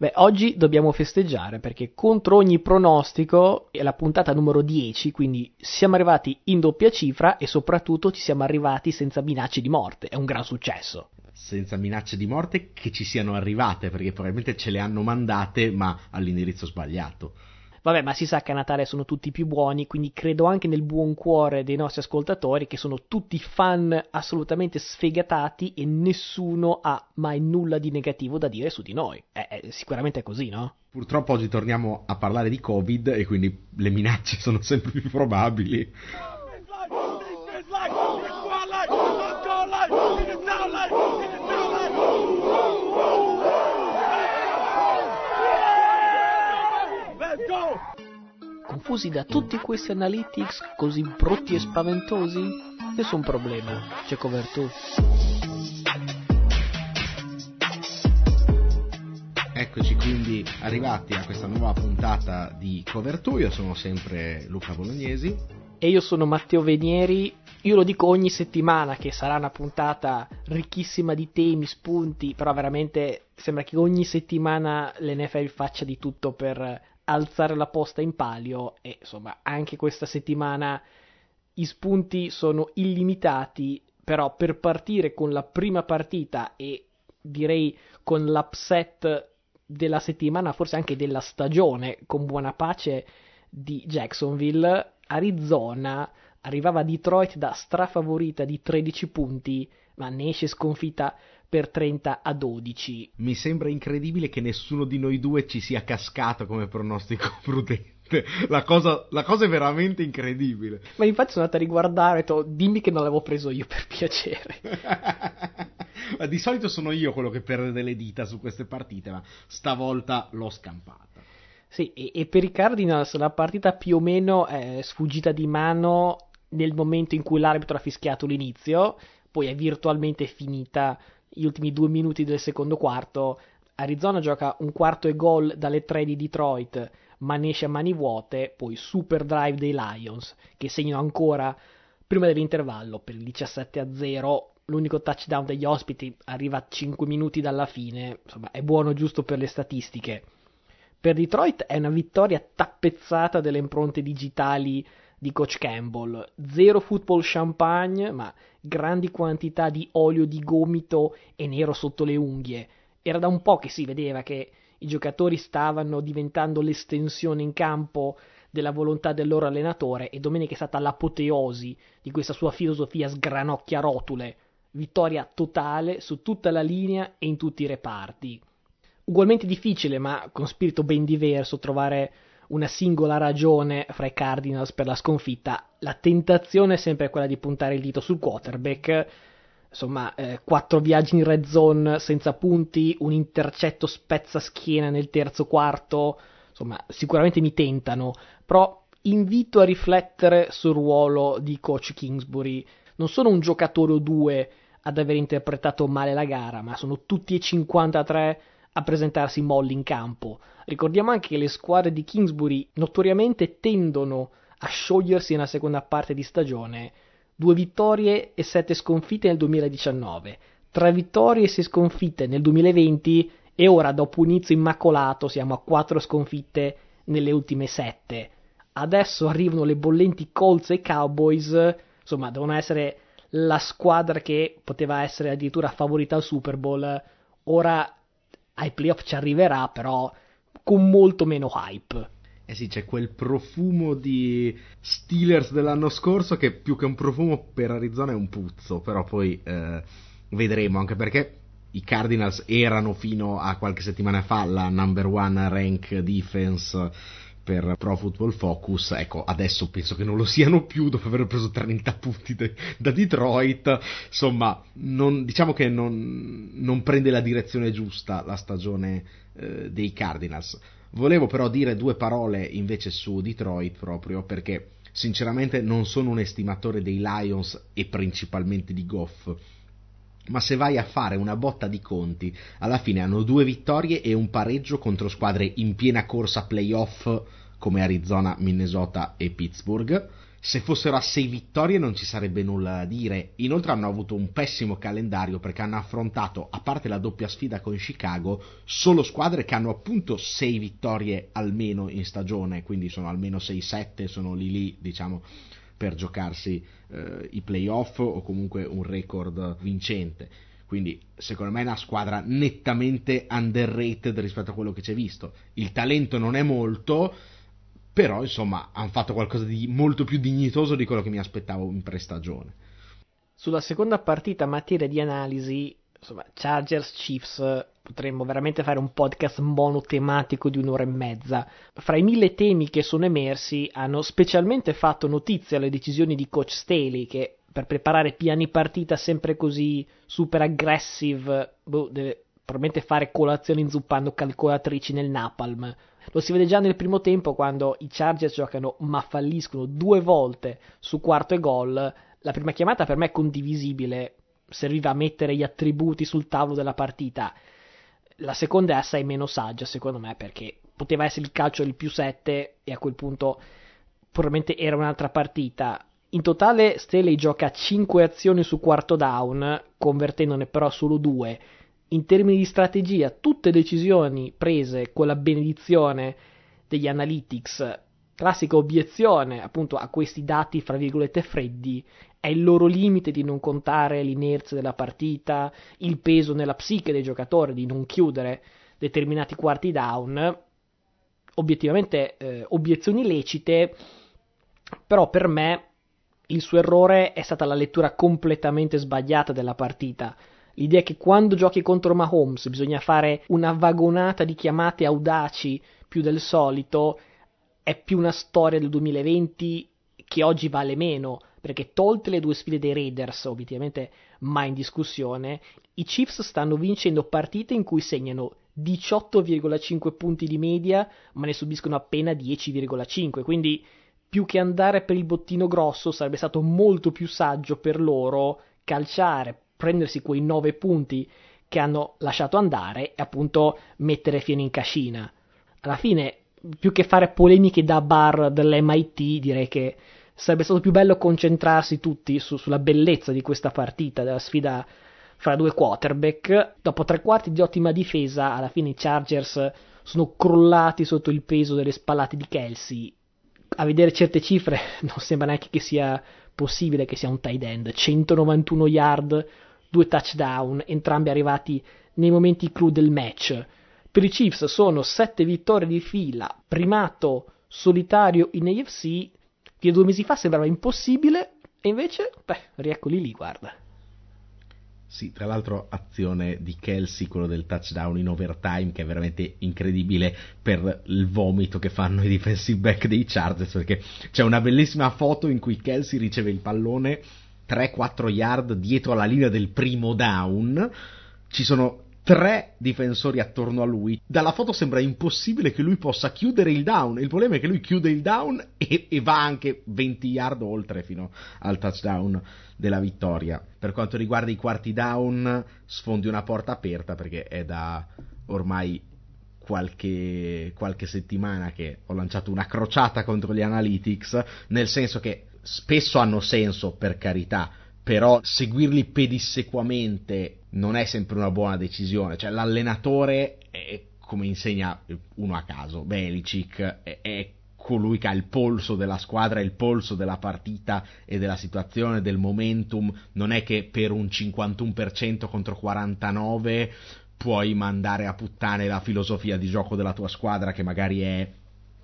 Beh, oggi dobbiamo festeggiare perché contro ogni pronostico è la puntata numero 10, quindi siamo arrivati in doppia cifra e soprattutto ci siamo arrivati senza minacce di morte, è un gran successo. Senza minacce di morte che ci siano arrivate, perché probabilmente ce le hanno mandate ma all'indirizzo sbagliato. Vabbè, ma si sa che a Natale sono tutti più buoni, quindi credo anche nel buon cuore dei nostri ascoltatori che sono tutti fan assolutamente sfegatati e nessuno ha mai nulla di negativo da dire su di noi. Sicuramente è così, no? Purtroppo oggi torniamo a parlare di Covid e quindi le minacce sono sempre più probabili. Confusi da tutti questi analytics così brutti e spaventosi? Nessun problema, c'è Cover 2. Eccoci quindi arrivati a questa nuova puntata di Cover 2. Io sono sempre Luca Bolognesi. E io sono Matteo Venieri. Io lo dico ogni settimana che sarà una puntata ricchissima di temi, spunti, però veramente sembra che ogni settimana l'NFL faccia di tutto per alzare la posta in palio e insomma anche questa settimana i spunti sono illimitati, però per partire con la prima partita e direi con l'upset della settimana, forse anche della stagione, con buona pace di Jacksonville, Arizona arrivava a Detroit da strafavorita di 13 punti ma ne esce sconfitta per 30-12. Mi sembra incredibile che nessuno di noi due ci sia cascato come pronostico prudente. La cosa è veramente incredibile. Ma infatti sono andata a riguardare e ho detto, dimmi che non l'avevo preso io, per piacere. Ma di solito sono io quello che perde delle dita su queste partite, ma stavolta l'ho scampata. Sì, e per i Cardinals la partita più o meno è sfuggita di mano nel momento in cui l'arbitro ha fischiato l'inizio, poi è virtualmente finita. Gli ultimi 2 minuti del secondo quarto, Arizona gioca un quarto e gol dalle 3 di Detroit, ma ne esce a mani vuote, poi super drive dei Lions, che segnano ancora prima dell'intervallo per il 17-0, l'unico touchdown degli ospiti arriva a 5 minuti dalla fine, insomma è buono giusto per le statistiche. Per Detroit è una vittoria tappezzata delle impronte digitali di Coach Campbell, zero football champagne, ma grandi quantità di olio di gomito e nero sotto le unghie. Era da un po' che si vedeva che i giocatori stavano diventando l'estensione in campo della volontà del loro allenatore e domenica è stata l'apoteosi di questa sua filosofia sgranocchia rotule, vittoria totale su tutta la linea e in tutti i reparti. Ugualmente difficile, ma con spirito ben diverso, trovare una singola ragione fra i Cardinals per la sconfitta. La tentazione è sempre quella di puntare il dito sul quarterback, insomma 4 viaggi in red zone senza punti, un intercetto spezza schiena nel terzo quarto, insomma sicuramente mi tentano, però invito a riflettere sul ruolo di coach Kingsbury. Non sono un giocatore o due ad aver interpretato male la gara, ma sono tutti e 53 a presentarsi molli in campo. Ricordiamo anche che le squadre di Kingsbury notoriamente tendono a sciogliersi nella seconda parte di stagione. 2 vittorie e 7 sconfitte nel 2019, 3 vittorie e 6 sconfitte nel 2020 e ora dopo un inizio immacolato siamo a 4 sconfitte nelle ultime 7. Adesso arrivano le bollenti Colts e Cowboys, insomma devono essere la squadra che poteva essere addirittura favorita al Super Bowl, ora ai playoff ci arriverà però con molto meno hype. Eh sì, c'è quel profumo di Steelers dell'anno scorso che più che un profumo per Arizona è un puzzo, però poi vedremo, anche perché i Cardinals erano fino a qualche settimana fa la number one rank defense per Pro Football Focus. Ecco, adesso penso che non lo siano più dopo aver preso 30 punti da Detroit. Insomma, diciamo che non prende la direzione giusta la stagione dei Cardinals. Volevo però dire 2 parole invece su Detroit, proprio perché sinceramente non sono un estimatore dei Lions e principalmente di Goff, ma se vai a fare una botta di conti, alla fine hanno 2 vittorie e 1 pareggio contro squadre in piena corsa playoff come Arizona, Minnesota e Pittsburgh, Se fossero a 6 vittorie non ci sarebbe nulla da dire. Inoltre hanno avuto un pessimo calendario, perché hanno affrontato, a parte la doppia sfida con Chicago, solo squadre che hanno appunto 6 vittorie almeno in stagione, quindi sono almeno 6-7, sono lì diciamo per giocarsi i playoff o comunque un record vincente. Quindi secondo me è una squadra nettamente underrated rispetto a quello che c'è visto. Il talento non è molto, però insomma hanno fatto qualcosa di molto più dignitoso di quello che mi aspettavo in prestagione. Sulla seconda partita, materia di analisi, insomma, Chargers Chiefs, potremmo veramente fare un podcast monotematico di 1.5 ore. Fra i 1000 temi che sono emersi, hanno specialmente fatto notizia le decisioni di coach Staley, che per preparare piani partita sempre così super aggressive deve probabilmente fare colazione inzuppando calcolatrici nel Napalm. Lo si vede già nel primo tempo, quando i Chargers giocano ma falliscono 2 volte su quarto e gol. La prima chiamata per me è condivisibile, serviva a mettere gli attributi sul tavolo della partita. La seconda è assai meno saggia secondo me, perché poteva essere il calcio del +7 e a quel punto probabilmente era un'altra partita. In totale Staley gioca 5 azioni su quarto down, convertendone però solo 2. In termini di strategia, tutte decisioni prese con la benedizione degli analytics. Classica obiezione appunto a questi dati fra virgolette freddi è il loro limite di non contare l'inerzia della partita, il peso nella psiche dei giocatori di non chiudere determinati quarti down. Obiettivamente obiezioni lecite, però per me il suo errore è stata la lettura completamente sbagliata della partita. L'idea che quando giochi contro Mahomes bisogna fare una vagonata di chiamate audaci più del solito è più una storia del 2020 che oggi vale meno, perché tolte le 2 sfide dei Raiders, obiettivamente mai in discussione, i Chiefs stanno vincendo partite in cui segnano 18,5 punti di media ma ne subiscono appena 10,5, quindi più che andare per il bottino grosso sarebbe stato molto più saggio per loro calciare, prendersi quei 9 punti che hanno lasciato andare e appunto mettere fieno in cascina. Alla fine, più che fare polemiche da bar dell'MIT, direi che sarebbe stato più bello concentrarsi tutti sulla bellezza di questa partita, della sfida fra 2 quarterback. Dopo 3 quarti di ottima difesa, alla fine i Chargers sono crollati sotto il peso delle spallate di Kelsey. A vedere certe cifre non sembra neanche che sia possibile che sia un tight end. 191 yard, 2 touchdown, entrambi arrivati nei momenti clou del match. Per i Chiefs sono 7 vittorie di fila, primato solitario in AFC, che 2 mesi fa sembrava impossibile, e invece, rieccoli lì, guarda. Sì, tra l'altro azione di Kelsey, quello del touchdown in overtime, che è veramente incredibile per il vomito che fanno i defensive back dei Chargers, perché c'è una bellissima foto in cui Kelsey riceve il pallone 3-4 yard dietro alla linea del primo down, ci sono 3 difensori attorno a lui, dalla foto sembra impossibile che lui possa chiudere il down, il problema è che lui chiude il down e va anche 20 yard oltre fino al touchdown della vittoria. Per quanto riguarda i quarti down, sfondi una porta aperta, perché è da ormai qualche settimana che ho lanciato una crociata contro gli analytics, nel senso che spesso hanno senso, per carità, però seguirli pedissequamente non è sempre una buona decisione. Cioè l'allenatore è, come insegna uno a caso, Belichick è colui che ha il polso della squadra, il polso della partita e della situazione, del momentum. Non è che per un 51% contro 49 puoi mandare a puttane la filosofia di gioco della tua squadra, che magari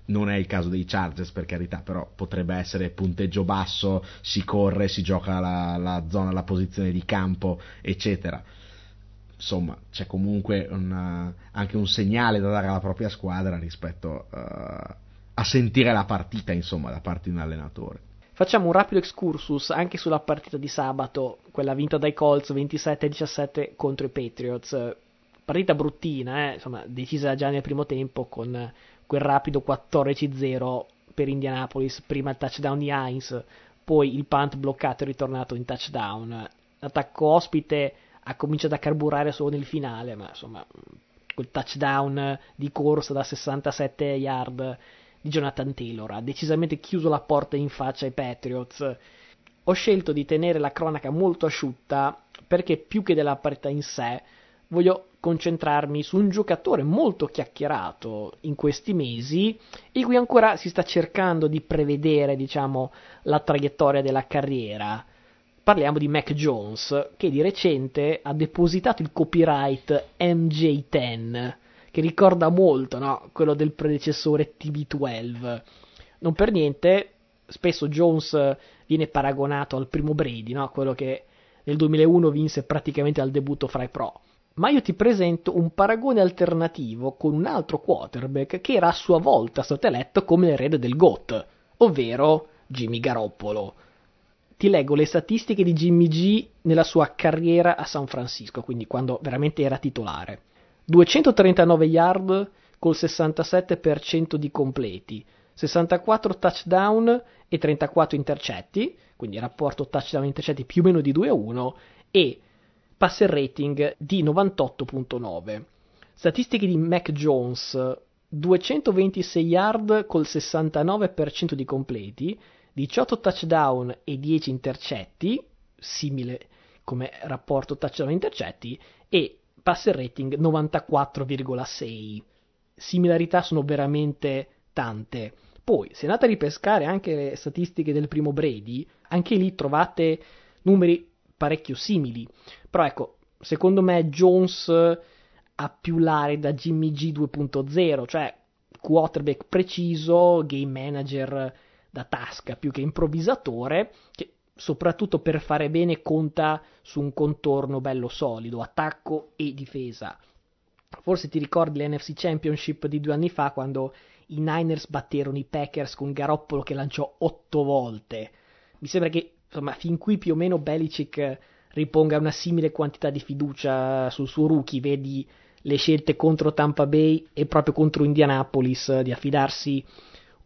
non è il caso dei Chargers, per carità, però potrebbe essere punteggio basso, si corre, si gioca la zona, la posizione di campo, eccetera. Insomma, c'è comunque anche un segnale da dare alla propria squadra rispetto a sentire la partita, insomma, da parte di un allenatore. Facciamo un rapido excursus anche sulla partita di sabato, quella vinta dai Colts 27-17 contro i Patriots. Partita bruttina, insomma, decisa già nel primo tempo con quel rapido 14-0 per Indianapolis, prima il touchdown di Hines, poi il punt bloccato e ritornato in touchdown. L'attacco ospite ha cominciato a carburare solo nel finale, ma insomma quel touchdown di corsa da 67 yard di Jonathan Taylor, ha decisamente chiuso la porta in faccia ai Patriots. Ho scelto di tenere la cronaca molto asciutta perché più che della partita in sé voglio concentrarmi su un giocatore molto chiacchierato in questi mesi e cui ancora si sta cercando di prevedere, diciamo, la traiettoria della carriera. Parliamo di Mac Jones, che di recente ha depositato il copyright MJ10, che ricorda molto, no? Quello del predecessore TB12. Non per niente spesso Jones viene paragonato al primo Brady, no? Quello che nel 2001 vinse praticamente al debutto fra i pro. Ma io ti presento un paragone alternativo con un altro quarterback che era a sua volta stato eletto come l'erede del GOAT, ovvero Jimmy Garoppolo. Ti leggo le statistiche di Jimmy G nella sua carriera a San Francisco, quindi quando veramente era titolare. 239 yard col 67% di completi, 64 touchdown e 34 intercetti, quindi il rapporto touchdown-intercetti più o meno di 2-1, e passer rating di 98.9. Statistiche di Mac Jones: 226 yard col 69% di completi, 18 touchdown e 10 intercetti, simile come rapporto touchdown-intercetti, e passer rating 94.6. Similarità sono veramente tante. Poi, se andate a ripescare anche le statistiche del primo Brady, anche lì trovate numeri parecchio simili. Però ecco, secondo me Jones ha più l'area da Jimmy G 2.0, cioè quarterback preciso, game manager da tasca più che improvvisatore, che soprattutto per fare bene conta su un contorno bello solido, attacco e difesa. Forse ti ricordi l'NFC Championship di 2 anni fa, quando i Niners batterono i Packers con Garoppolo che lanciò 8 volte. Mi sembra che, insomma, fin qui più o meno Belichick riponga una simile quantità di fiducia sul suo rookie. Vedi le scelte contro Tampa Bay e proprio contro Indianapolis di affidarsi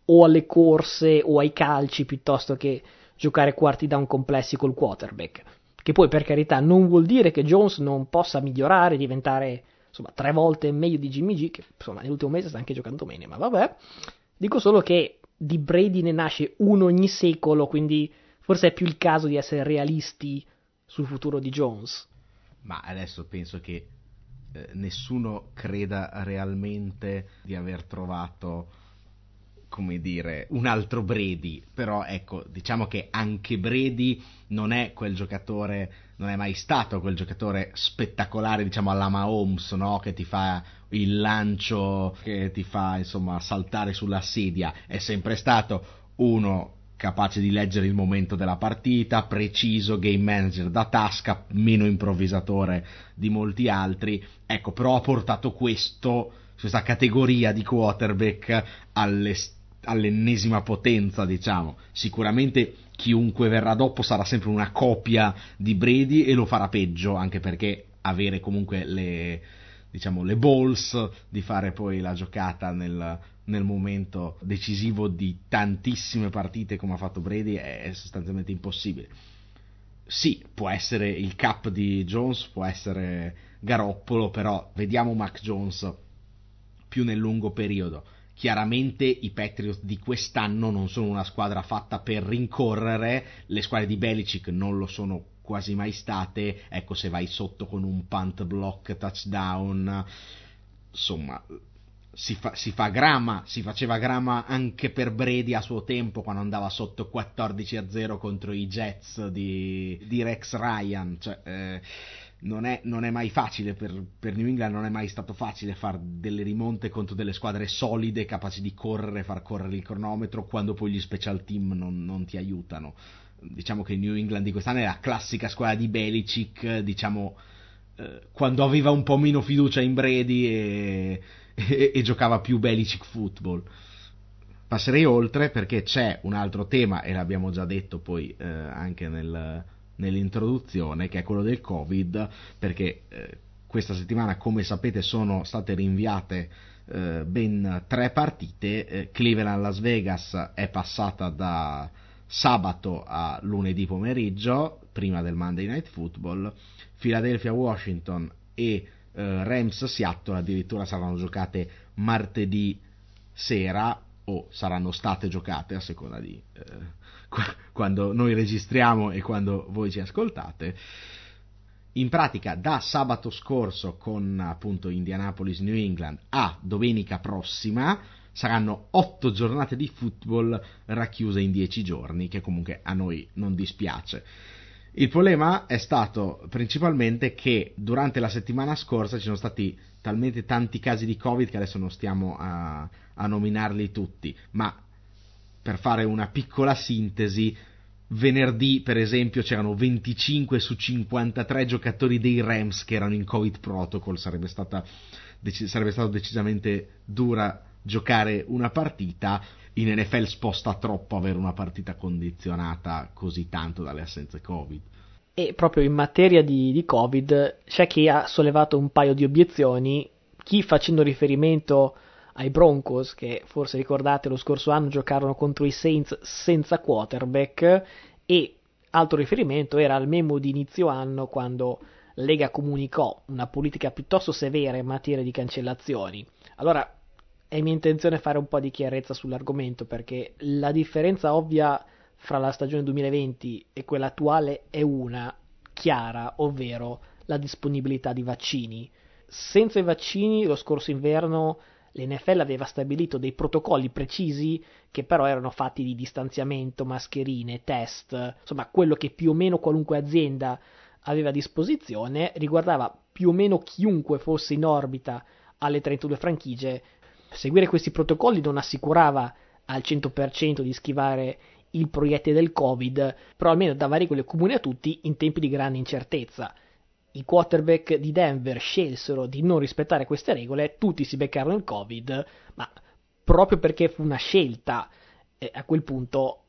o alle corse o ai calci piuttosto che giocare quarti down complessi col quarterback, che poi per carità non vuol dire che Jones non possa migliorare, diventare, insomma, 3 volte meglio di Jimmy G, che insomma nell'ultimo mese sta anche giocando bene, ma vabbè. Dico solo che di Brady ne nasce uno ogni secolo, quindi forse è più il caso di essere realisti sul futuro di Jones. Ma adesso penso che nessuno creda realmente di aver trovato, come dire, un altro Brady. Però ecco, diciamo che anche Brady non è quel giocatore, non è mai stato quel giocatore spettacolare, diciamo alla Mahomes, no? Che ti fa il lancio, che ti fa, insomma, saltare sulla sedia. È sempre stato uno capace di leggere il momento della partita, preciso, game manager da tasca, meno improvvisatore di molti altri. Ecco, però ha portato questa categoria di quarterback all'ennesima potenza, diciamo. Sicuramente chiunque verrà dopo sarà sempre una copia di Brady e lo farà peggio, anche perché avere comunque le balls di fare poi la giocata nel momento decisivo di tantissime partite come ha fatto Brady è sostanzialmente impossibile. Sì, può essere il cap di Jones, può essere Garoppolo, però vediamo Mac Jones più nel lungo periodo. Chiaramente i Patriots di quest'anno non sono una squadra fatta per rincorrere, le squadre di Belichick non lo sono quasi mai state. Ecco, se vai sotto con un punt block touchdown, insomma, si faceva grama anche per Brady a suo tempo, quando andava sotto 14-0 contro i Jets di Rex Ryan. Cioè, non è mai facile per New England, non è mai stato facile fare delle rimonte contro delle squadre solide, capaci di correre, far correre il cronometro, quando poi gli special team non ti aiutano. Diciamo che New England di quest'anno è la classica squadra di Belichick, diciamo, quando aveva un po' meno fiducia in Brady e giocava più Belichick football. Passerei oltre perché c'è un altro tema, e l'abbiamo già detto poi anche nell'introduzione, che è quello del Covid, perché questa settimana, come sapete, sono state rinviate ben 3 partite. Cleveland Las Vegas è passata da sabato a lunedì pomeriggio, prima del Monday Night Football. Philadelphia Washington e Rams Seattle addirittura saranno giocate martedì sera, o saranno state giocate a seconda di quando noi registriamo e quando voi ci ascoltate. In pratica da sabato scorso con appunto Indianapolis New England a domenica prossima saranno 8 giornate di football racchiuse in 10 giorni, che comunque a noi non dispiace. Il problema è stato principalmente che durante la settimana scorsa ci sono stati talmente tanti casi di Covid che adesso non stiamo a nominarli tutti, ma per fare una piccola sintesi, venerdì per esempio c'erano 25 su 53 giocatori dei Rams che erano in Covid protocol, sarebbe stato decisamente dura giocare una partita. In NFL sposta troppo avere una partita condizionata così tanto dalle assenze Covid. E proprio in materia di Covid c'è chi ha sollevato un paio di obiezioni, chi facendo riferimento ai Broncos, che forse ricordate lo scorso anno giocarono contro i Saints senza quarterback, e altro riferimento era al memo di inizio anno quando Lega comunicò una politica piuttosto severa in materia di cancellazioni. Allora è mia intenzione fare un po' di chiarezza sull'argomento, perché la differenza ovvia fra la stagione 2020 e quella attuale è una chiara, ovvero la disponibilità di vaccini. Senza i vaccini lo scorso inverno l'NFL aveva stabilito dei protocolli precisi che però erano fatti di distanziamento, mascherine, test, insomma quello che più o meno qualunque azienda aveva a disposizione riguardava più o meno chiunque fosse in orbita alle 32 franchigie. Seguire questi protocolli non assicurava al 100% di schivare il proiettile del Covid, però almeno dava regole comuni a tutti in tempi di grande incertezza. I quarterback di Denver scelsero di non rispettare queste regole, tutti si beccarono il Covid, ma proprio perché fu una scelta, a quel punto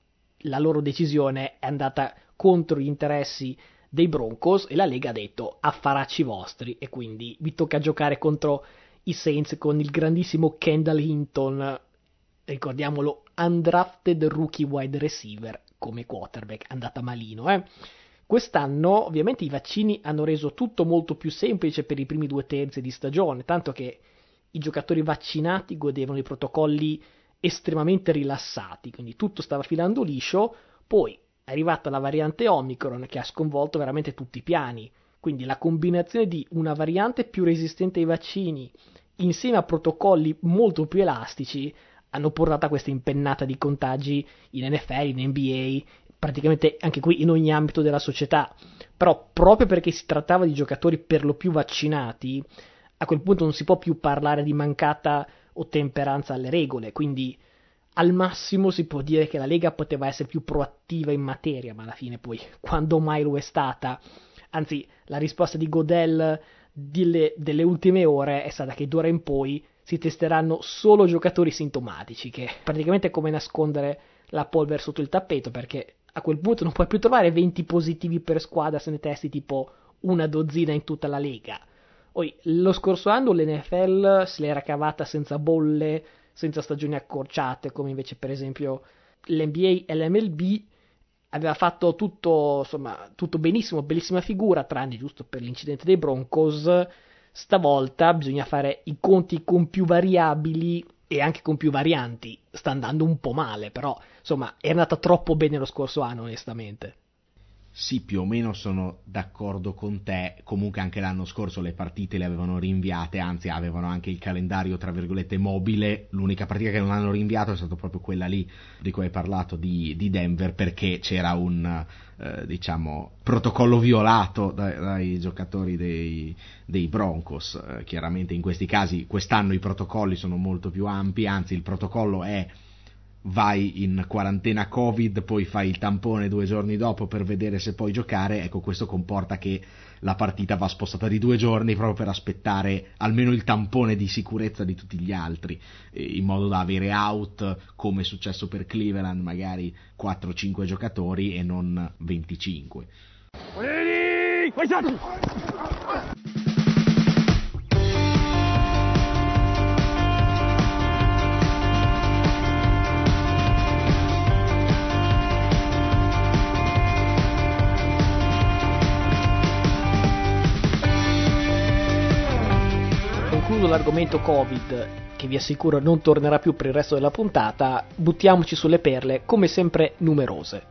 la loro decisione è andata contro gli interessi dei Broncos e la Lega ha detto affaracci vostri, e quindi vi tocca giocare contro i Saints con il grandissimo Kendall Hinton, ricordiamolo, undrafted rookie wide receiver come quarterback, andata malino. Quest'anno ovviamente i vaccini hanno reso tutto molto più semplice per i primi 2/3 di stagione, tanto che i giocatori vaccinati godevano di protocolli estremamente rilassati, quindi tutto stava filando liscio. Poi è arrivata la variante Omicron che ha sconvolto veramente tutti i piani. Quindi la combinazione di una variante più resistente ai vaccini insieme a protocolli molto più elastici hanno portato a questa impennata di contagi in NFL, in NBA, praticamente anche qui in ogni ambito della società. Però proprio perché si trattava di giocatori per lo più vaccinati, a quel punto non si può più parlare di mancata ottemperanza alle regole, quindi al massimo si può dire che la Lega poteva essere più proattiva in materia, ma alla fine poi quando mai lo è stata? Anzi, la risposta di Godell delle ultime ore è stata che d'ora in poi si testeranno solo giocatori sintomatici, che praticamente è come nascondere la polvere sotto il tappeto, perché a quel punto non puoi più trovare 20 positivi per squadra se ne testi tipo una dozzina in tutta la Lega. Poi, lo scorso anno l'NFL se l'era cavata senza bolle, senza stagioni accorciate, come invece per esempio l'NBA e l'MLB, aveva fatto tutto, insomma, tutto benissimo, bellissima figura, tranne giusto per l'incidente dei Broncos. Stavolta bisogna fare i conti con più variabili e anche con più varianti. Sta andando un po' male, però insomma è andata troppo bene lo scorso anno, onestamente. Sì, più o meno sono d'accordo con te. Comunque anche l'anno scorso le partite le avevano rinviate, anzi avevano anche il calendario tra virgolette mobile. L'unica partita che non hanno rinviato è stata proprio quella lì di cui hai parlato di Denver, perché c'era un protocollo violato dai giocatori dei Broncos. Chiaramente in questi casi quest'anno i protocolli sono molto più ampi, anzi il protocollo è: vai in quarantena Covid, poi fai il tampone 2 giorni dopo per vedere se puoi giocare. Ecco, questo comporta che la partita va spostata di 2 giorni proprio per aspettare almeno il tampone di sicurezza di tutti gli altri, in modo da avere out, come è successo per Cleveland, magari 4-5 giocatori e non 25. L'argomento Covid, che vi assicuro non tornerà più per il resto della puntata, buttiamoci sulle perle, come sempre numerose.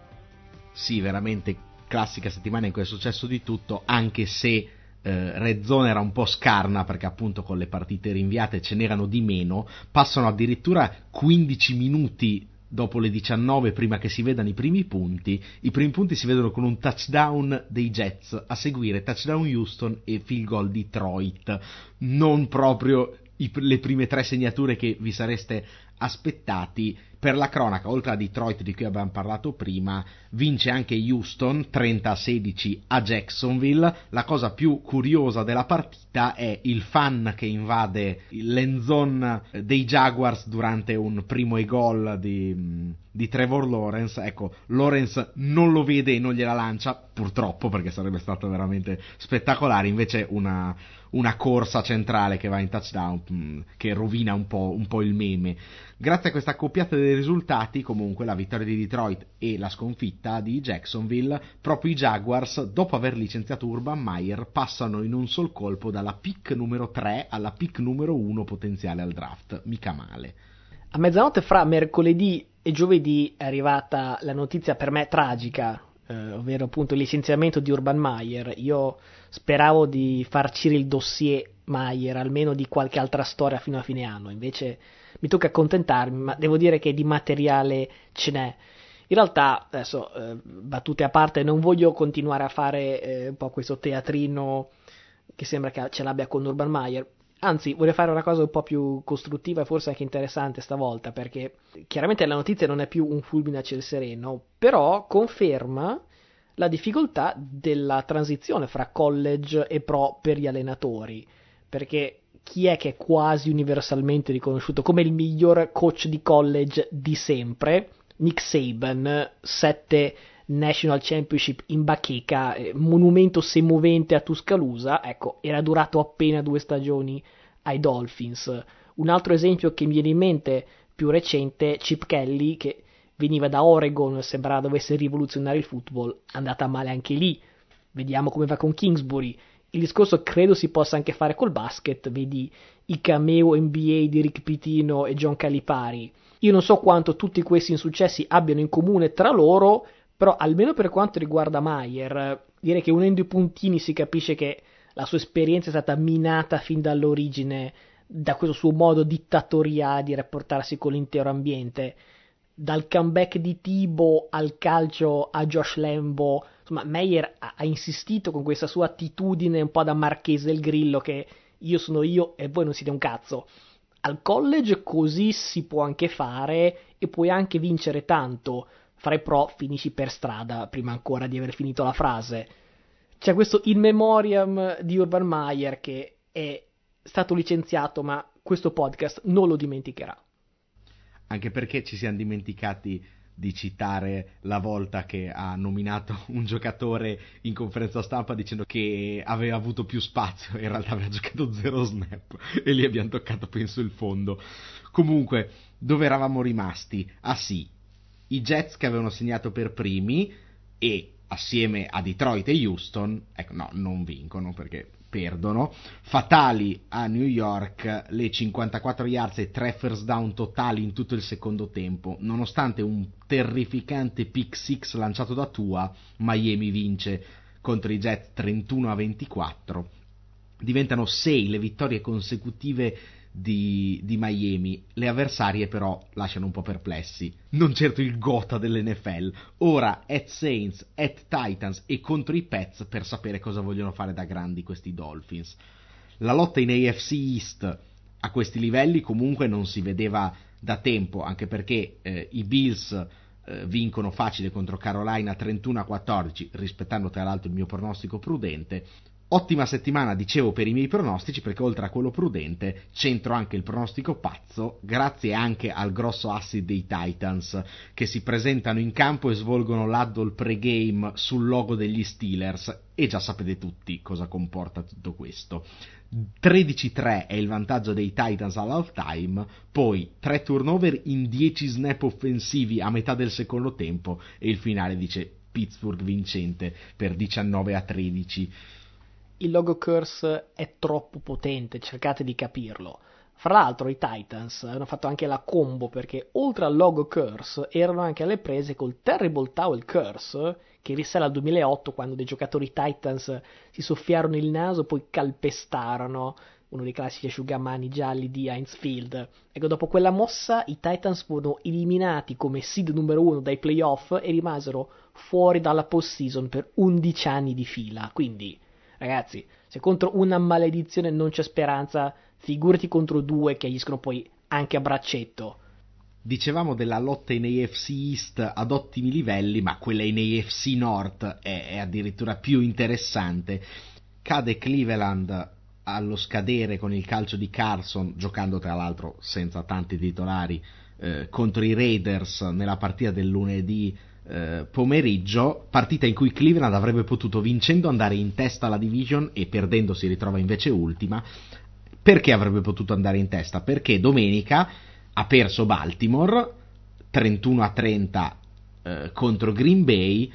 Sì, veramente classica settimana in cui è successo di tutto, anche se Red Zone era un po' scarna, perché appunto con le partite rinviate ce n'erano di meno. Passano addirittura 15 minuti dopo le 19 prima che si vedano i primi punti. I primi punti si vedono con un touchdown dei Jets, a seguire touchdown Houston e field goal Detroit. Non proprio le prime tre segnature che vi sareste aspettati. Per la cronaca, oltre a Detroit di cui abbiamo parlato prima, vince anche Houston 30-16 a Jacksonville. La cosa più curiosa della partita è il fan che invade l'end zone dei Jaguars durante un primo e gol di Trevor Lawrence. Ecco, Lawrence non lo vede e non gliela lancia, purtroppo, perché sarebbe stato veramente spettacolare. Invece una corsa centrale che va in touchdown, che rovina un po' il meme. Grazie a questa accoppiata dei risultati, comunque, la vittoria di Detroit e la sconfitta di Jacksonville, proprio i Jaguars, dopo aver licenziato Urban Meyer, passano in un sol colpo dalla pick numero 3 alla pick numero 1 potenziale al draft. Mica male. A mezzanotte fra mercoledì e giovedì è arrivata la notizia per me tragica, ovvero appunto il licenziamento di Urban Meyer. Io speravo di farcire il dossier Meyer, almeno di qualche altra storia fino a fine anno, invece mi tocca accontentarmi, ma devo dire che di materiale ce n'è. In realtà, adesso battute a parte, non voglio continuare a fare un po' questo teatrino che sembra che ce l'abbia con Urban Meyer. Anzi, voglio fare una cosa un po' più costruttiva e forse anche interessante stavolta, perché chiaramente la notizia non è più un fulmine a ciel sereno, però conferma la difficoltà della transizione fra college e pro per gli allenatori, perché chi è che è quasi universalmente riconosciuto come il miglior coach di college di sempre? Nick Saban, 7 National Championship in bacheca, monumento semovente a Tuscaloosa, ecco, era durato appena 2 stagioni ai Dolphins. Un altro esempio che mi viene in mente più recente, Chip Kelly, che veniva da Oregon, sembrava dovesse rivoluzionare il football, andata male anche lì. Vediamo come va con Kingsbury. Il discorso credo si possa anche fare col basket, vedi i cameo NBA di Rick Pitino e John Calipari. Io non so quanto tutti questi insuccessi abbiano in comune tra loro, però almeno per quanto riguarda Meyer, direi che unendo i puntini si capisce che la sua esperienza è stata minata fin dall'origine da questo suo modo dittatoriale di rapportarsi con l'intero ambiente. Dal comeback di Tibo al calcio a Josh Lambo, insomma Meyer ha insistito con questa sua attitudine un po' da Marchese del Grillo, che io sono io e voi non siete un cazzo. Al college così si può anche fare e puoi anche vincere tanto. Fra i pro finisci per strada, prima ancora di aver finito la frase. C'è questo in memoriam di Urban Meyer che è stato licenziato, ma questo podcast non lo dimenticherà. Anche perché ci siamo dimenticati di citare la volta che ha nominato un giocatore in conferenza stampa dicendo che aveva avuto più spazio, in realtà aveva giocato 0 snap e lì abbiamo toccato penso il fondo. Comunque, dove eravamo rimasti? Ah sì, i Jets che avevano segnato per primi e assieme a Detroit e Houston, ecco no, non vincono perché perdono, fatali a New York le 54 yards e 3 first down totali in tutto il secondo tempo. Nonostante un terrificante pick six lanciato da Tua, Miami vince contro i Jets 31-24. Diventano 6 le vittorie consecutive di Miami. Le avversarie però lasciano un po' perplessi, non certo il gota dell'NFL. Ora at Saints, at Titans e contro i Pets per sapere cosa vogliono fare da grandi questi Dolphins. La lotta in AFC East a questi livelli comunque non si vedeva da tempo, anche perché i Bills vincono facile contro Carolina 31-14, rispettando tra l'altro il mio pronostico prudente. Ottima settimana, dicevo, per i miei pronostici, perché oltre a quello prudente c'entro anche il pronostico pazzo, grazie anche al grosso assist dei Titans, che si presentano in campo e svolgono l'addle pregame sul logo degli Steelers, e già sapete tutti cosa comporta tutto questo. 13-3 è il vantaggio dei Titans all'half time, poi 3 turnover in 10 snap offensivi a metà del secondo tempo, e il finale dice Pittsburgh vincente per 19-13. Il logo curse è troppo potente, cercate di capirlo. Fra l'altro i Titans hanno fatto anche la combo, perché oltre al logo curse erano anche alle prese col Terrible Towel Curse, che risale al 2008, quando dei giocatori Titans si soffiarono il naso, poi calpestarono uno dei classici asciugamani gialli di Heinz Field. Ecco, dopo quella mossa i Titans furono eliminati come seed numero 1 dai playoff e rimasero fuori dalla postseason per 11 anni di fila. Quindi, ragazzi, se contro una maledizione non c'è speranza, figurati contro due che agiscono poi anche a braccetto. Dicevamo della lotta in AFC East ad ottimi livelli, ma quella in AFC North è addirittura più interessante. Cade Cleveland allo scadere con il calcio di Carson, giocando tra l'altro senza tanti titolari, contro i Raiders nella partita del lunedì pomeriggio, partita in cui Cleveland avrebbe potuto, vincendo, andare in testa alla division, e perdendo si ritrova invece ultima. Perché avrebbe potuto andare in testa? Perché domenica ha perso Baltimore 31-30 contro Green Bay,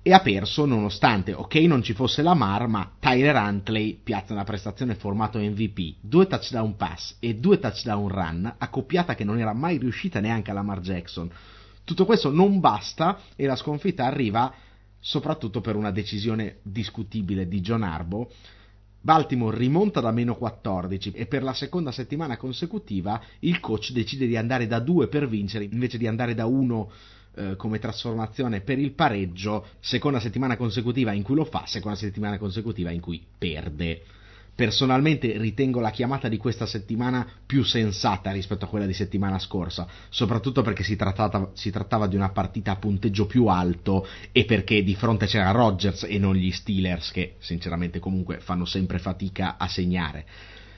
e ha perso nonostante, ok, non ci fosse Lamar, ma Tyler Huntley piazza una prestazione formato MVP, 2 touchdown pass e 2 touchdown run, accoppiata che non era mai riuscita neanche a Lamar Jackson. Tutto questo non basta, e la sconfitta arriva soprattutto per una decisione discutibile di John Harbaugh. Baltimore rimonta da meno 14 e per la seconda settimana consecutiva il coach decide di andare da 2 per vincere invece di andare da 1 come trasformazione per il pareggio. Seconda settimana consecutiva in cui lo fa, seconda settimana consecutiva in cui perde. Personalmente ritengo la chiamata di questa settimana più sensata rispetto a quella di settimana scorsa, soprattutto perché si trattava di una partita a punteggio più alto e perché di fronte c'era Rodgers e non gli Steelers, che sinceramente comunque fanno sempre fatica a segnare.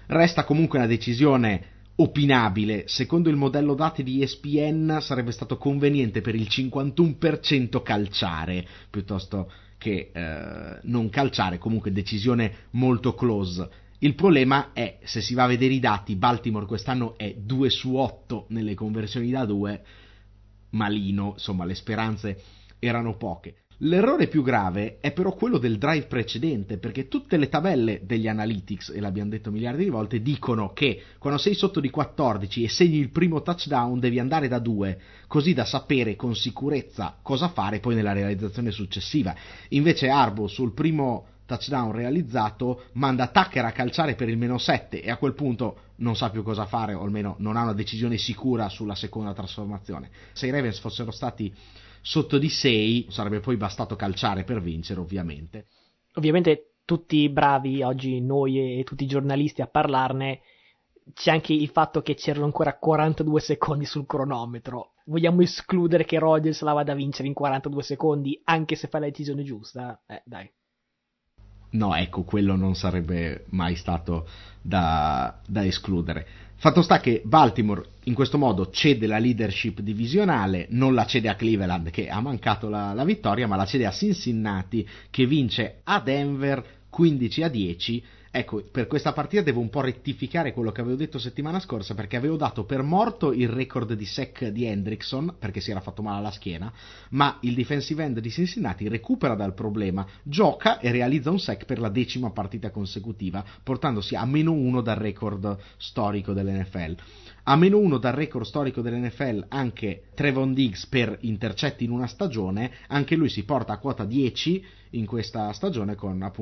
Resta comunque una decisione opinabile. Secondo il modello dati di ESPN sarebbe stato conveniente per il 51% calciare piuttosto che non calciare, comunque decisione molto close. Il problema è, se si va a vedere i dati, Baltimore quest'anno è 2 su 8 nelle conversioni da 2, malino, insomma le speranze erano poche. L'errore più grave è però quello del drive precedente, perché tutte le tabelle degli analytics, e l'abbiamo detto miliardi di volte, dicono che quando sei sotto di 14 e segni il primo touchdown devi andare da 2, così da sapere con sicurezza cosa fare poi nella realizzazione successiva. Invece Harbaugh sul primo touchdown realizzato manda Tucker a calciare per il meno 7 e a quel punto non sa più cosa fare, o almeno non ha una decisione sicura sulla seconda trasformazione. Se i Ravens fossero stati sotto di 6 sarebbe poi bastato calciare per vincere, ovviamente. Ovviamente tutti bravi oggi, noi e tutti i giornalisti, a parlarne. C'è anche il fatto che c'erano ancora 42 secondi sul cronometro. Vogliamo escludere che Rodgers la vada a vincere in 42 secondi, anche se fa la decisione giusta? Dai. No, ecco, quello non sarebbe mai stato da escludere. Fatto sta che Baltimore in questo modo cede la leadership divisionale, non la cede a Cleveland che ha mancato la vittoria, ma la cede a Cincinnati che vince a Denver 15-10. Ecco, per questa partita devo un po' rettificare quello che avevo detto settimana scorsa, perché avevo dato per morto il record di sack di Hendrickson, perché si era fatto male alla schiena, ma il defensive end di Cincinnati recupera dal problema, gioca e realizza un sack per la 10ª partita consecutiva, portandosi a meno 1 dal record storico dell'NFL. A meno 1 dal record storico dell'NFL anche Trevon Diggs per intercetti in una stagione, anche lui si porta a quota 10 in questa stagione con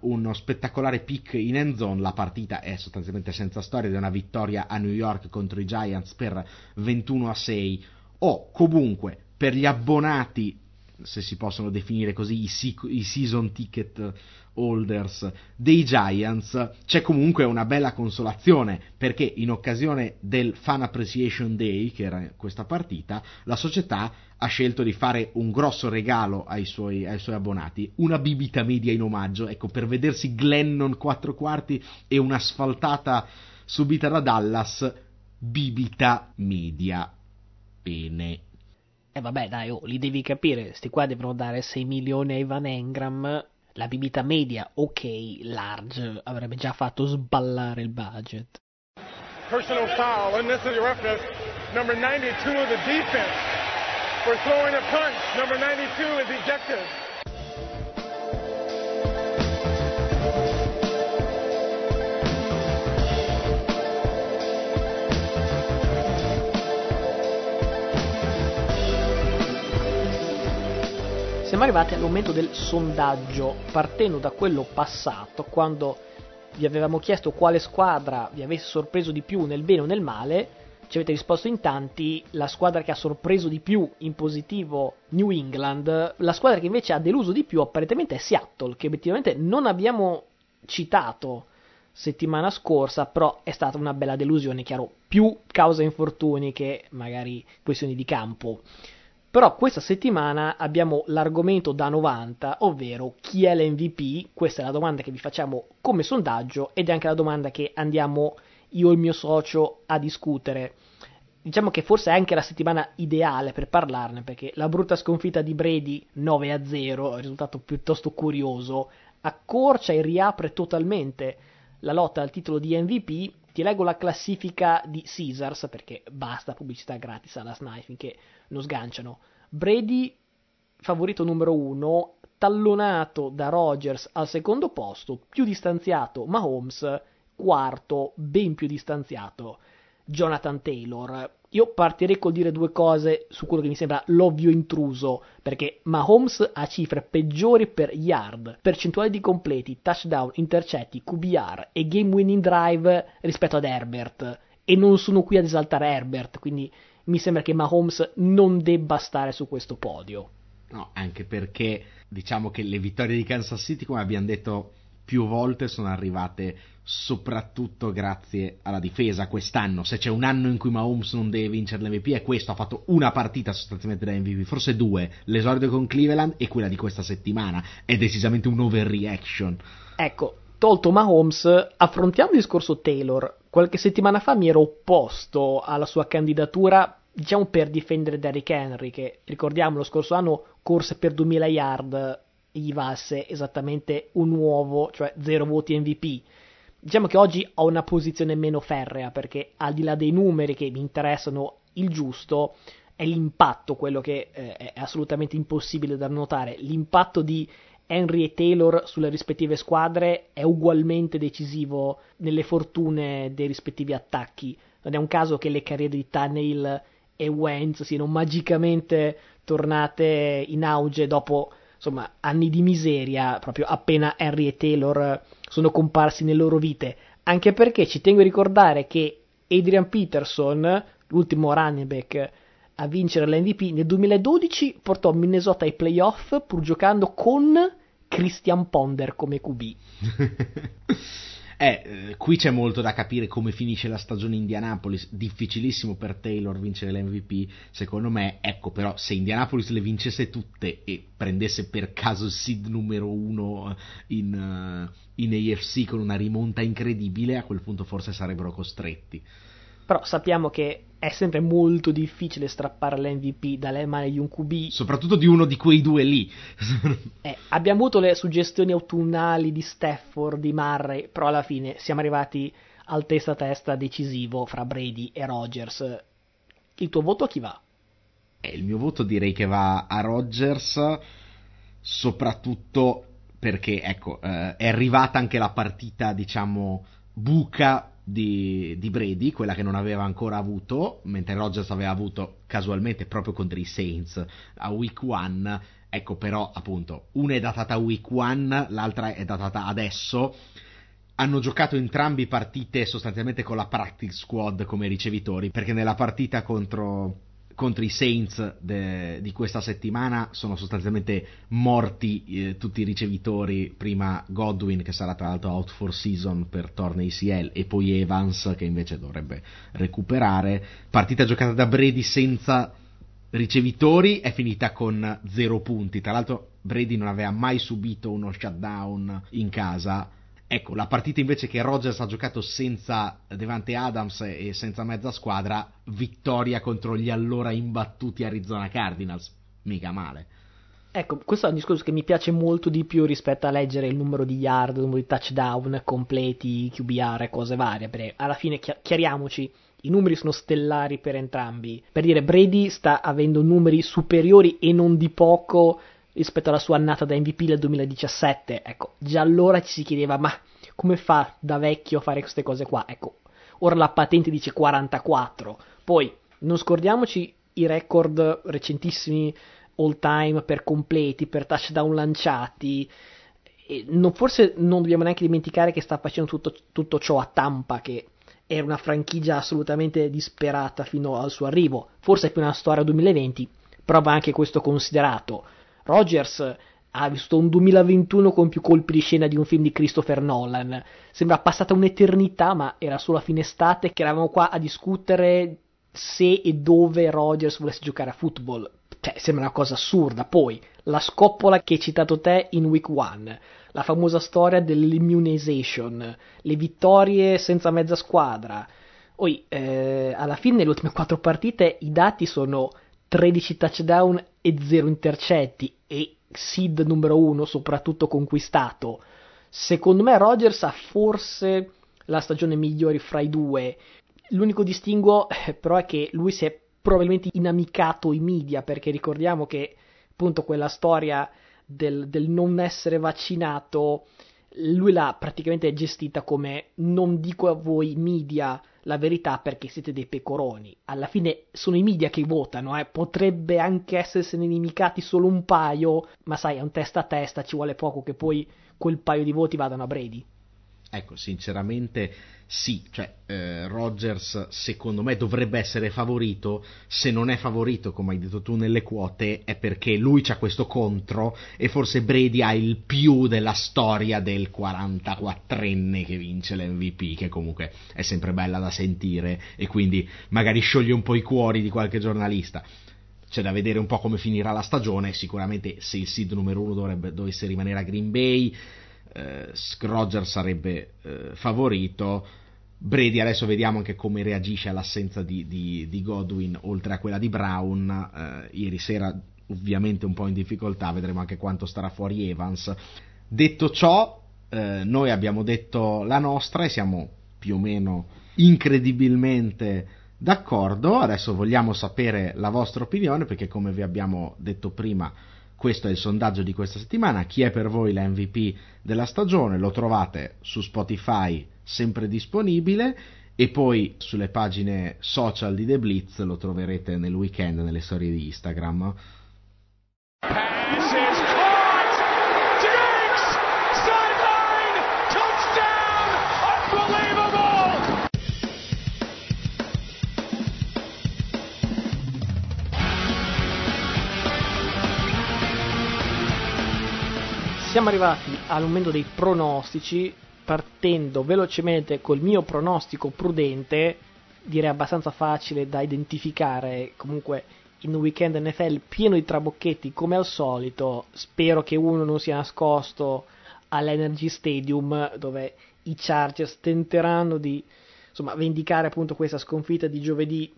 uno spettacolare pick in end zone. La partita è sostanzialmente senza storia ed è una vittoria a New York contro i Giants per 21-6, o comunque per gli abbonati, se si possono definire così, i season ticket holders dei Giants, c'è comunque una bella consolazione, perché in occasione del Fan Appreciation Day, che era questa partita, la società ha scelto di fare un grosso regalo ai suoi abbonati, una bibita media in omaggio, ecco, per vedersi Glennon 4/4 e un'asfaltata subita da Dallas, bibita media. Bene. Vabbè, dai, li devi capire, sti qua devono dare 6 milioni ai Van Engram, la bibita media, ok, large, avrebbe già fatto sballare il budget. Personal foul, unnecessary roughness, number 92 of the defense, for throwing a punch, number 92 is ejected. siamo arrivati al momento del sondaggio, partendo da quello passato, quando vi avevamo chiesto quale squadra vi avesse sorpreso di più nel bene o nel male. Ci avete risposto in tanti: la squadra che ha sorpreso di più in positivo, New England. La squadra che invece ha deluso di più apparentemente è Seattle, che obiettivamente non abbiamo citato settimana scorsa, però è stata una bella delusione, chiaro, più causa infortuni che magari questioni di campo. Però questa settimana abbiamo l'argomento da 90, ovvero chi è l'MVP. Questa è la domanda che vi facciamo come sondaggio ed è anche la domanda che andiamo io e il mio socio a discutere. Diciamo che forse è anche la settimana ideale per parlarne, perché la brutta sconfitta di Brady 9-0, risultato piuttosto curioso, accorcia e riapre totalmente la lotta al titolo di MVP. Ti leggo la classifica di Caesars, perché basta pubblicità gratis alla SNAI finché non sganciano. Brady favorito numero 1, tallonato da Rodgers al secondo posto, più distanziato Mahomes, quarto, ben più distanziato Jonathan Taylor. Io partirei col dire due cose su quello che mi sembra l'ovvio intruso, perché Mahomes ha cifre peggiori per yard, percentuale di completi, touchdown, intercetti, QBR e game winning drive rispetto ad Herbert, e non sono qui ad esaltare Herbert, quindi mi sembra che Mahomes non debba stare su questo podio. No, anche perché diciamo che le vittorie di Kansas City, come abbiamo detto più volte, sono arrivate soprattutto grazie alla difesa quest'anno. Se c'è un anno in cui Mahomes non deve vincere l'MVP è questo. Ha fatto una partita sostanzialmente da MVP, forse due, l'esordio con Cleveland e quella di questa settimana. È decisamente un overreaction. Ecco, tolto Mahomes, affrontiamo il discorso Taylor. Qualche settimana fa mi ero opposto alla sua candidatura, diciamo per difendere Derrick Henry, che ricordiamo lo scorso anno corse per 2000 yard, gli valse esattamente un uovo, cioè 0 voti MVP. Diciamo che oggi ho una posizione meno ferrea, perché al di là dei numeri che mi interessano il giusto, è l'impatto quello che è assolutamente impossibile da notare. L'impatto di Henry e Taylor sulle rispettive squadre è ugualmente decisivo nelle fortune dei rispettivi attacchi. Non è un caso che le carriere di Tannehill e Wentz siano magicamente tornate in auge dopo, insomma, anni di miseria, proprio appena Henry e Taylor sono comparsi nelle loro vite. Anche perché ci tengo a ricordare che Adrian Peterson, l'ultimo running back a vincere l'MVP nel 2012, portò Minnesota ai playoff pur giocando con Christian Ponder come QB. Qui c'è molto da capire come finisce la stagione Indianapolis. Difficilissimo per Taylor vincere l'MVP, secondo me. Ecco, però se Indianapolis le vincesse tutte e prendesse per caso il seed numero 1 in AFC con una rimonta incredibile, a quel punto forse sarebbero costretti. Però sappiamo che è sempre molto difficile strappare l'MVP dalle mani di un QB, soprattutto di uno di quei due lì. Abbiamo avuto le suggestioni autunnali di Stafford, di Murray, però alla fine siamo arrivati al testa a testa decisivo fra Brady e Rodgers. Il tuo voto a chi va? Il mio voto direi che va a Rodgers, soprattutto perché ecco, è arrivata anche la partita, diciamo, buca di Brady, quella che non aveva ancora avuto, mentre Rodgers aveva avuto casualmente proprio contro i Saints a Week 1. Ecco, però appunto una è datata a Week 1, l'altra è datata adesso. Hanno giocato entrambi partite sostanzialmente con la practice squad come ricevitori, perché nella partita contro i Saints di questa settimana sono sostanzialmente morti tutti i ricevitori. Prima Godwin, che sarà tra l'altro out for season per tornei ACL, e poi Evans, che invece dovrebbe recuperare. Partita giocata da Brady senza ricevitori, è finita con 0 punti. Tra l'altro Brady non aveva mai subito uno shutdown in casa. Ecco, la partita invece che Rodgers ha giocato senza Devante Adams e senza mezza squadra, vittoria contro gli allora imbattuti Arizona Cardinals, mica male. Ecco, questo è un discorso che mi piace molto di più rispetto a leggere il numero di yard, il numero di touchdown, completi, QBR e cose varie, perché alla fine, chiariamoci, i numeri sono stellari per entrambi. Per dire, Brady sta avendo numeri superiori e non di poco rispetto alla sua annata da MVP del 2017, ecco, già allora ci si chiedeva, ma come fa da vecchio a fare queste cose qua? Ecco, ora la patente dice 44, poi non scordiamoci i record recentissimi all time per completi, per touchdown lanciati. E non, forse non dobbiamo neanche dimenticare che sta facendo tutto ciò a Tampa, che era una franchigia assolutamente disperata fino al suo arrivo. Forse è più una storia 2020, però va anche questo considerato. Rodgers ha visto un 2021 con più colpi di scena di un film di Christopher Nolan. Sembra passata un'eternità, ma era solo a fine estate che eravamo qua a discutere se e dove Rodgers volesse giocare a football. Cioè, sembra una cosa assurda. Poi, la scoppola che hai citato te in Week 1, la famosa storia dell'immunization, le vittorie senza mezza squadra. Poi, alla fine, nelle ultime 4 partite, i dati sono 13 touchdown e 0 intercetti, e seed numero 1, soprattutto conquistato. Secondo me Rodgers ha forse la stagione migliore fra i due. L'unico distinguo però è che lui si è probabilmente inamicato i media, perché ricordiamo che appunto quella storia del non essere vaccinato lui l'ha praticamente gestita come: non dico a voi media la verità perché siete dei pecoroni. Alla fine sono i media che votano, potrebbe anche essersene inimicati solo un paio, ma sai, è un testa a testa, ci vuole poco che poi quel paio di voti vadano a Brady. Ecco, sinceramente sì, cioè Rodgers secondo me dovrebbe essere favorito. Se non è favorito, come hai detto tu, nelle quote, è perché lui c'ha questo contro, e forse Brady ha il più della storia del 44enne che vince l'MVP, che comunque è sempre bella da sentire, e quindi magari scioglie un po' i cuori di qualche giornalista. C'è da vedere un po' come finirà la stagione. Sicuramente, se il seed numero 1 dovesse rimanere a Green Bay, Rodgers sarebbe favorito. Brady, adesso vediamo anche come reagisce all'assenza di Godwin, oltre a quella di Brown. Ieri sera ovviamente un po' in difficoltà, vedremo anche quanto starà fuori Evans. Detto ciò, noi abbiamo detto la nostra e siamo più o meno incredibilmente d'accordo. Adesso vogliamo sapere la vostra opinione, perché come vi abbiamo detto prima, questo è il sondaggio di questa settimana. Chi è per voi la MVP della stagione? Lo trovate su Spotify, sempre disponibile, e poi sulle pagine social di The Blitz lo troverete nel weekend nelle storie di Instagram. Siamo arrivati al momento dei pronostici, partendo velocemente col mio pronostico prudente, direi abbastanza facile da identificare. Comunque, in un weekend NFL pieno di trabocchetti come al solito, spero che uno non sia nascosto all'Energy Stadium, dove i Chargers tenteranno di, insomma, vendicare appunto questa sconfitta di giovedì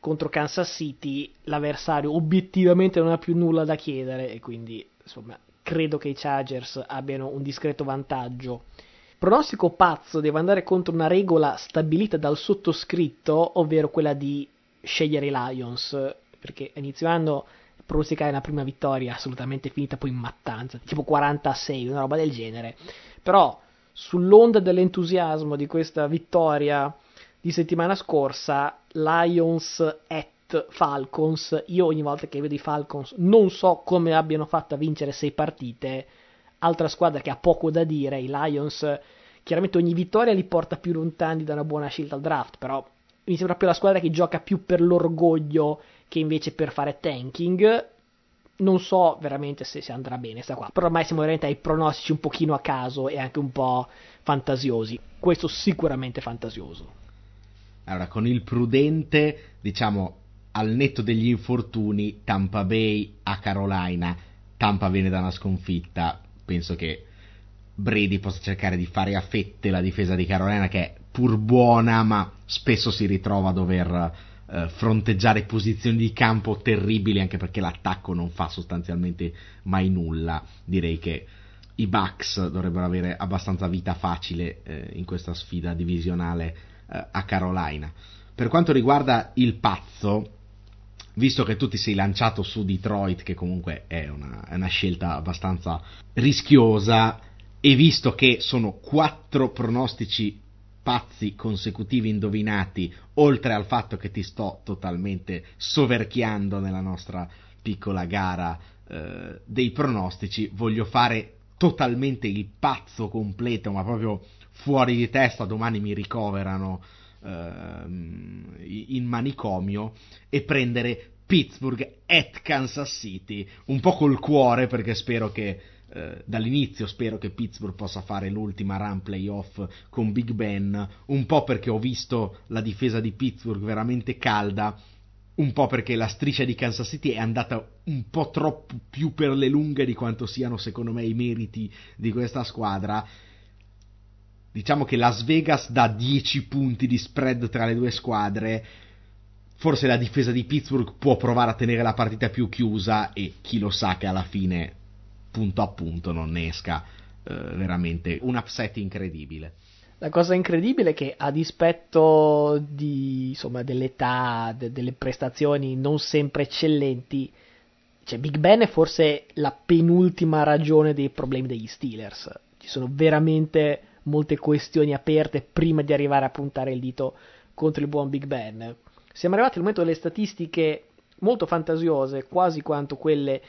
contro Kansas City. L'avversario obiettivamente non ha più nulla da chiedere, e quindi, insomma, credo che i Chargers abbiano un discreto vantaggio. Pronostico pazzo deve andare contro una regola stabilita dal sottoscritto, ovvero quella di scegliere i Lions, perché inizio anno pronosticare una prima vittoria assolutamente finita poi in mattanza, tipo 46, una roba del genere. Però sull'onda dell'entusiasmo di questa vittoria di settimana scorsa, Lions Falcons, io ogni volta che vedo i Falcons non so come abbiano fatto a vincere 6 partite. Altra squadra che ha poco da dire. I Lions, chiaramente ogni vittoria li porta più lontani da una buona scelta al draft, però mi sembra più la squadra che gioca più per l'orgoglio che invece per fare tanking. Non so veramente se andrà bene sta qua, però ormai siamo veramente ai pronostici un pochino a caso e anche un po' fantasiosi. Questo sicuramente fantasioso. Allora, con il prudente, diciamo, al netto degli infortuni, Tampa Bay a Carolina. Tampa viene da una sconfitta, penso che Brady possa cercare di fare a fette la difesa di Carolina, che è pur buona, ma spesso si ritrova a dover fronteggiare posizioni di campo terribili, anche perché l'attacco non fa sostanzialmente mai nulla. Direi che i Bucks dovrebbero avere abbastanza vita facile in questa sfida divisionale a Carolina. Per quanto riguarda il pazzo, visto che tu ti sei lanciato su Detroit, che comunque è una scelta abbastanza rischiosa, e visto che sono 4 pronostici pazzi consecutivi indovinati, oltre al fatto che ti sto totalmente soverchiando nella nostra piccola gara dei pronostici. Voglio fare totalmente il pazzo completo, ma proprio fuori di testa, domani mi ricoverano in manicomio, e prendere Pittsburgh at Kansas City, un po' col cuore, perché spero che dall'inizio spero che Pittsburgh possa fare l'ultima run playoff con Big Ben, un po' perché ho visto la difesa di Pittsburgh veramente calda, un po' perché la striscia di Kansas City è andata un po' troppo più per le lunghe di quanto siano secondo me i meriti di questa squadra. Diciamo che Las Vegas dà 10 punti di spread tra le due squadre, forse la difesa di Pittsburgh può provare a tenere la partita più chiusa, e chi lo sa che alla fine punto a punto non ne esca veramente un upset incredibile. La cosa incredibile è che, a dispetto di, insomma, dell'età, delle prestazioni non sempre eccellenti, cioè Big Ben è forse la penultima ragione dei problemi degli Steelers. Ci sono veramente molte questioni aperte prima di arrivare a puntare il dito contro il buon Big Ben. Siamo arrivati al momento delle statistiche molto fantasiose, quasi quanto quelle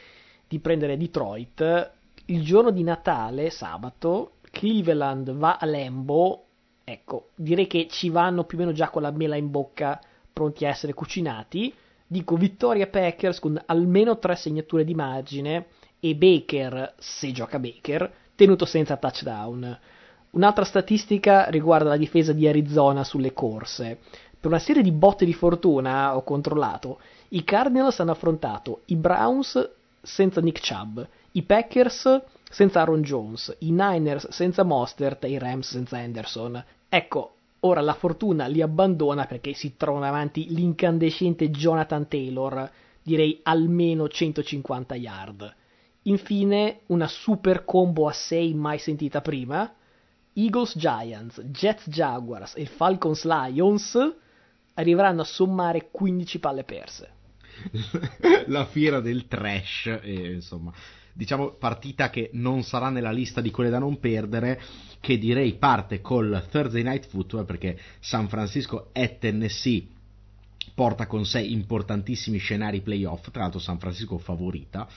di prendere Detroit. Il giorno di Natale, sabato, Cleveland va a Lambeau. Ecco, direi che ci vanno più o meno già con la mela in bocca, pronti a essere cucinati. Dico vittoria Packers con almeno 3 segnature di margine e Baker, se gioca Baker, tenuto senza touchdown. Un'altra statistica riguarda la difesa di Arizona sulle corse. Per una serie di botte di fortuna, ho controllato, i Cardinals hanno affrontato i Browns senza Nick Chubb, i Packers senza Aaron Jones, i Niners senza Mostert e i Rams senza Henderson. Ecco, ora la fortuna li abbandona perché si trovano davanti l'incandescente Jonathan Taylor, direi almeno 150 yard. Infine, una super combo a 6 mai sentita prima, Eagles-Giants, Jets-Jaguars e Falcons-Lions arriveranno a sommare 15 palle perse. La fiera del trash, insomma, diciamo partita che non sarà nella lista di quelle da non perdere, che direi parte col Thursday Night Football, perché San Francisco e Tennessee porta con sé importantissimi scenari playoff, tra l'altro San Francisco favorita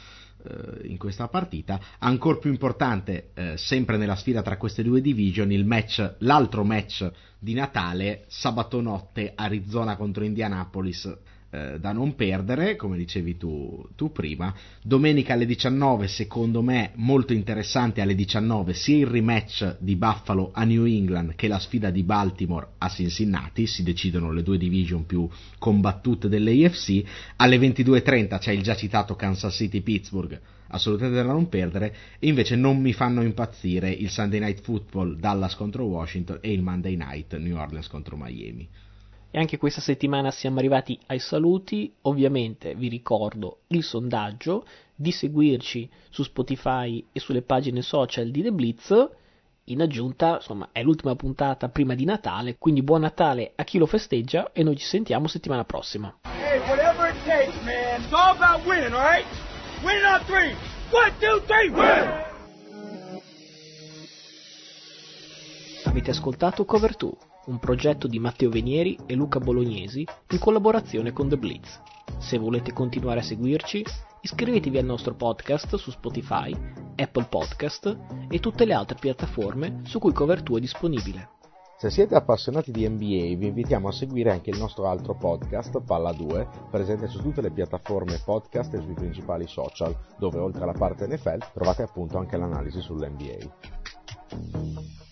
in questa partita. Ancor più importante, sempre nella sfida tra queste due division, il match, l'altro match di Natale, sabato notte, Arizona contro Indianapolis, da non perdere, come dicevi tu prima. Domenica alle 19, secondo me molto interessante, alle 19 sia il rematch di Buffalo a New England che la sfida di Baltimore a Cincinnati, si decidono le due division più combattute dell'AFC. Alle 22:30 c'è il già citato Kansas City-Pittsburgh, assolutamente da non perdere, e invece non mi fanno impazzire il Sunday Night Football Dallas contro Washington e il Monday Night New Orleans contro Miami. E anche questa settimana siamo arrivati ai saluti. Ovviamente vi ricordo il sondaggio, di seguirci su Spotify e sulle pagine social di The Blitz. In aggiunta, insomma, è l'ultima puntata prima di Natale, quindi buon Natale a chi lo festeggia e noi ci sentiamo settimana prossima. Hey, whatever it takes, man. It's all about winning, all right? Winning on three. One, two, three, win! Avete ascoltato Cover 2, un progetto di Matteo Venieri e Luca Bolognesi in collaborazione con The Blitz. Se volete continuare a seguirci, iscrivetevi al nostro podcast su Spotify, Apple Podcast e tutte le altre piattaforme su cui Cover 2 è disponibile. Se siete appassionati di NBA, vi invitiamo a seguire anche il nostro altro podcast, Palla 2, presente su tutte le piattaforme podcast e sui principali social, dove oltre alla parte NFL trovate appunto anche l'analisi sull'NBA.